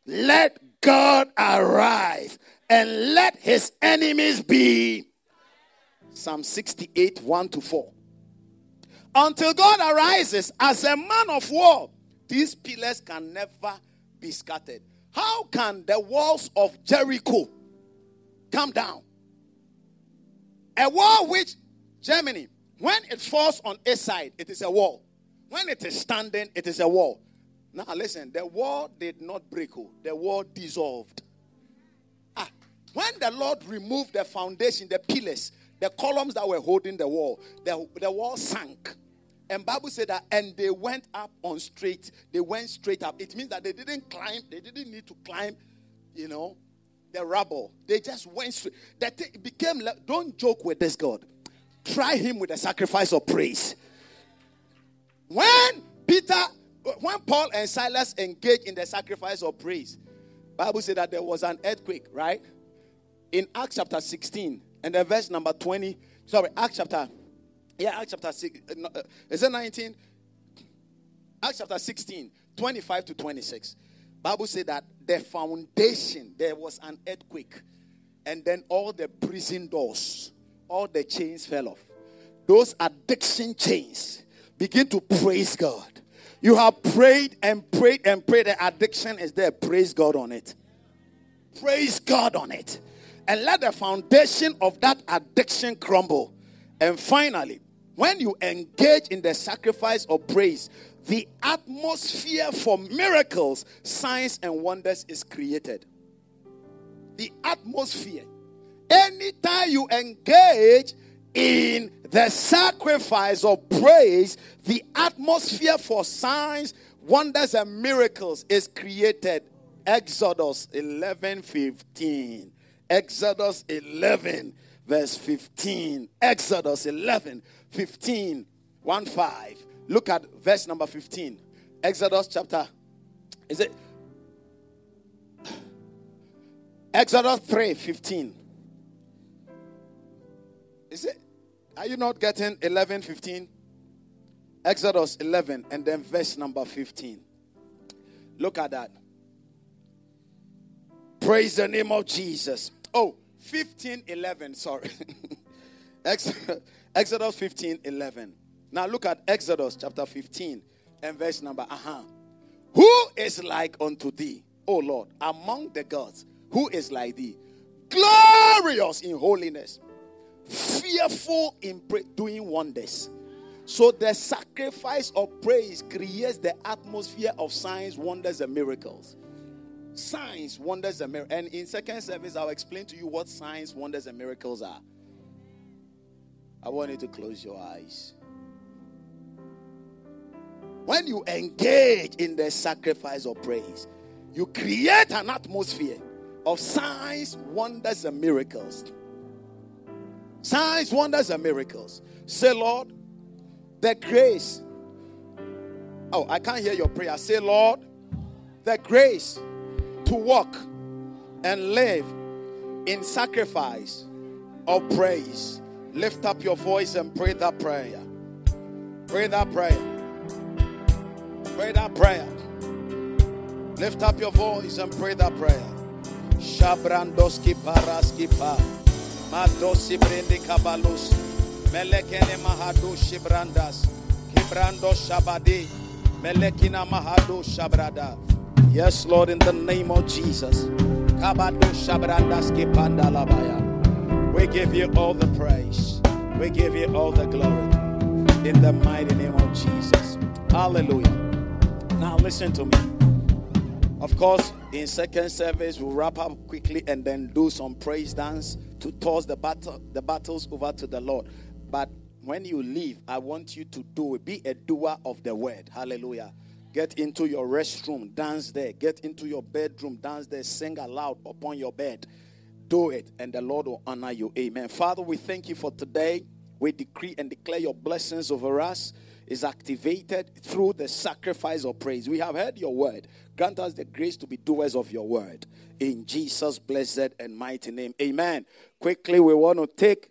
Let God arise and let his enemies be. Psalm sixty-eight, one to four. Until God arises as a man of war, these pillars can never be scattered. How can the walls of Jericho come down? A wall which, Germany, when it falls on its side, it is a wall. When it is standing, it is a wall. Now listen, the wall did not break. The wall dissolved. Ah, when the Lord removed the foundation, the pillars, the columns that were holding the wall, the, the wall sank. And Bible said that, and they went up on straight. They went straight up. It means that they didn't climb. They didn't need to climb, you know. The rubble. They just went straight. That it became, don't joke with this God. Try him with a sacrifice of praise. When Peter, when Paul and Silas engaged in the sacrifice of praise, Bible said that there was an earthquake, right? In Acts chapter sixteen and the verse number twenty, sorry, Acts chapter, yeah, Acts chapter six, uh, is it nineteen? Acts chapter sixteen, twenty-five to twenty-six. Bible said that the foundation, there was an earthquake. And then all the prison doors, all the chains fell off. Those addiction chains, begin to praise God. You have prayed and prayed and prayed. The addiction is there. Praise God on it. Praise God on it. And let the foundation of that addiction crumble. And finally, when you engage in the sacrifice of praise, the atmosphere for miracles, signs, and wonders is created. The atmosphere. Anytime you engage in the sacrifice of praise, the atmosphere for signs, wonders, and miracles is created. Exodus eleven fifteen. Exodus eleven, verse fifteen. Exodus eleven, fifteen, one, five. Look at verse number fifteen. Exodus chapter, is it? Exodus three, fifteen. Is it? Are you not getting eleven, fifteen? Exodus eleven and then verse number fifteen. Look at that. Praise the name of Jesus. Oh, fifteen, eleven, sorry. Exodus fifteen, eleven. Now look at Exodus chapter fifteen and verse number, uh-huh. Who is like unto thee, O Lord, among the gods? Who is like thee? Glorious in holiness, fearful in pra- doing wonders. So the sacrifice of praise creates the atmosphere of signs, wonders, and miracles. Signs, wonders, and miracles. And in second service, I'll explain to you what signs, wonders, and miracles are. I want you to close your eyes. When you engage in the sacrifice of praise, you create an atmosphere of signs, wonders, and miracles. Signs, wonders, and miracles. Say, Lord, the grace. Oh, I can't hear your prayer. Say, Lord, the grace to walk and live in sacrifice of praise. Lift up your voice and pray that prayer. Pray that prayer. Pray that prayer. Lift up your voice and pray that prayer. Shabrandoski paraskipa Madosi brindi kabalus Melekene mahadu shibrandas Kibrando shabadi Melekina mahadu shabrada. Yes, Lord, in the name of Jesus. Kabadu shabrandaski pandalabaya. We give you all the praise. We give you all the glory. In the mighty name of Jesus. Hallelujah. Now listen to me. Of course, in second service, we'll wrap up quickly and then do some praise dance to toss the battle, the battles over to the Lord. But when you leave, I want you to do it. Be a doer of the word. Hallelujah. Get into your restroom. Dance there. Get into your bedroom. Dance there. Sing aloud upon your bed. Do it, and the Lord will honor you. Amen. Father, we thank you for today. We decree and declare your blessings over us is activated through the sacrifice of praise. We have heard your word. Grant us the grace to be doers of your word. In Jesus' blessed and mighty name. Amen. Quickly, we want to take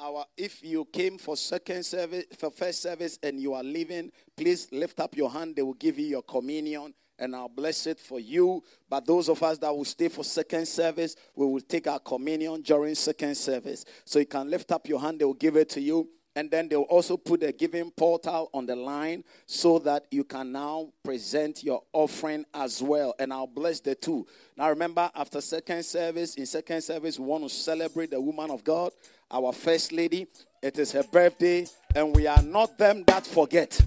our, if you came for second service, for first service and you are leaving, please lift up your hand. They will give you your communion and I'll bless it for you. But those of us that will stay for second service, we will take our communion during second service. So you can lift up your hand. They will give it to you. And then they'll also put a giving portal on the line so that you can now present your offering as well. And I'll bless the two. Now remember, after second service, in second service, we want to celebrate the woman of God, our first lady. It is her birthday, and we are not them that forget.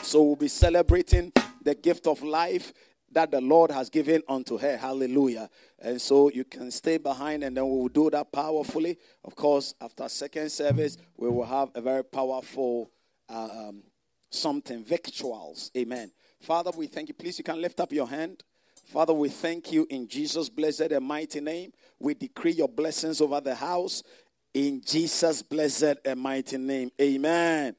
So we'll be celebrating the gift of life that the Lord has given unto her. Hallelujah. And so you can stay behind and then we will do that powerfully. Of course, after second service, we will have a very powerful um, something, victuals. Amen. Father, we thank you. Please, you can lift up your hand. Father, we thank you in Jesus' blessed and mighty name. We decree your blessings over the house in Jesus' blessed and mighty name. Amen.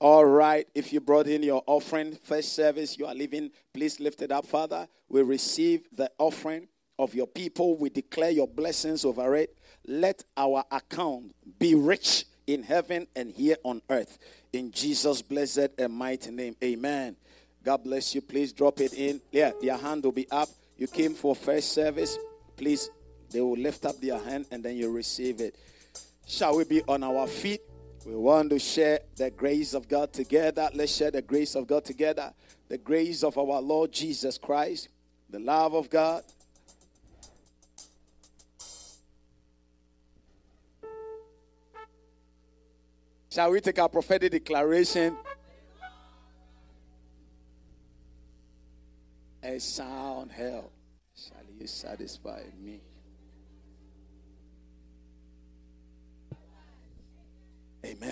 All right, if you brought in your offering, first service, you are leaving, please lift it up, Father. We receive the offering of your people. We declare your blessings over it. Let our account be rich in heaven and here on earth. In Jesus' blessed and mighty name, amen. God bless you. Please drop it in. Yeah, your hand will be up. You came for first service. Please, they will lift up their hand and then you receive it. Shall we be on our feet? We want to share the grace of God together. Let's share the grace of God together. The grace of our Lord Jesus Christ, the love of God, shall we take our prophetic declaration? A sound hell shall you satisfy me. Amen.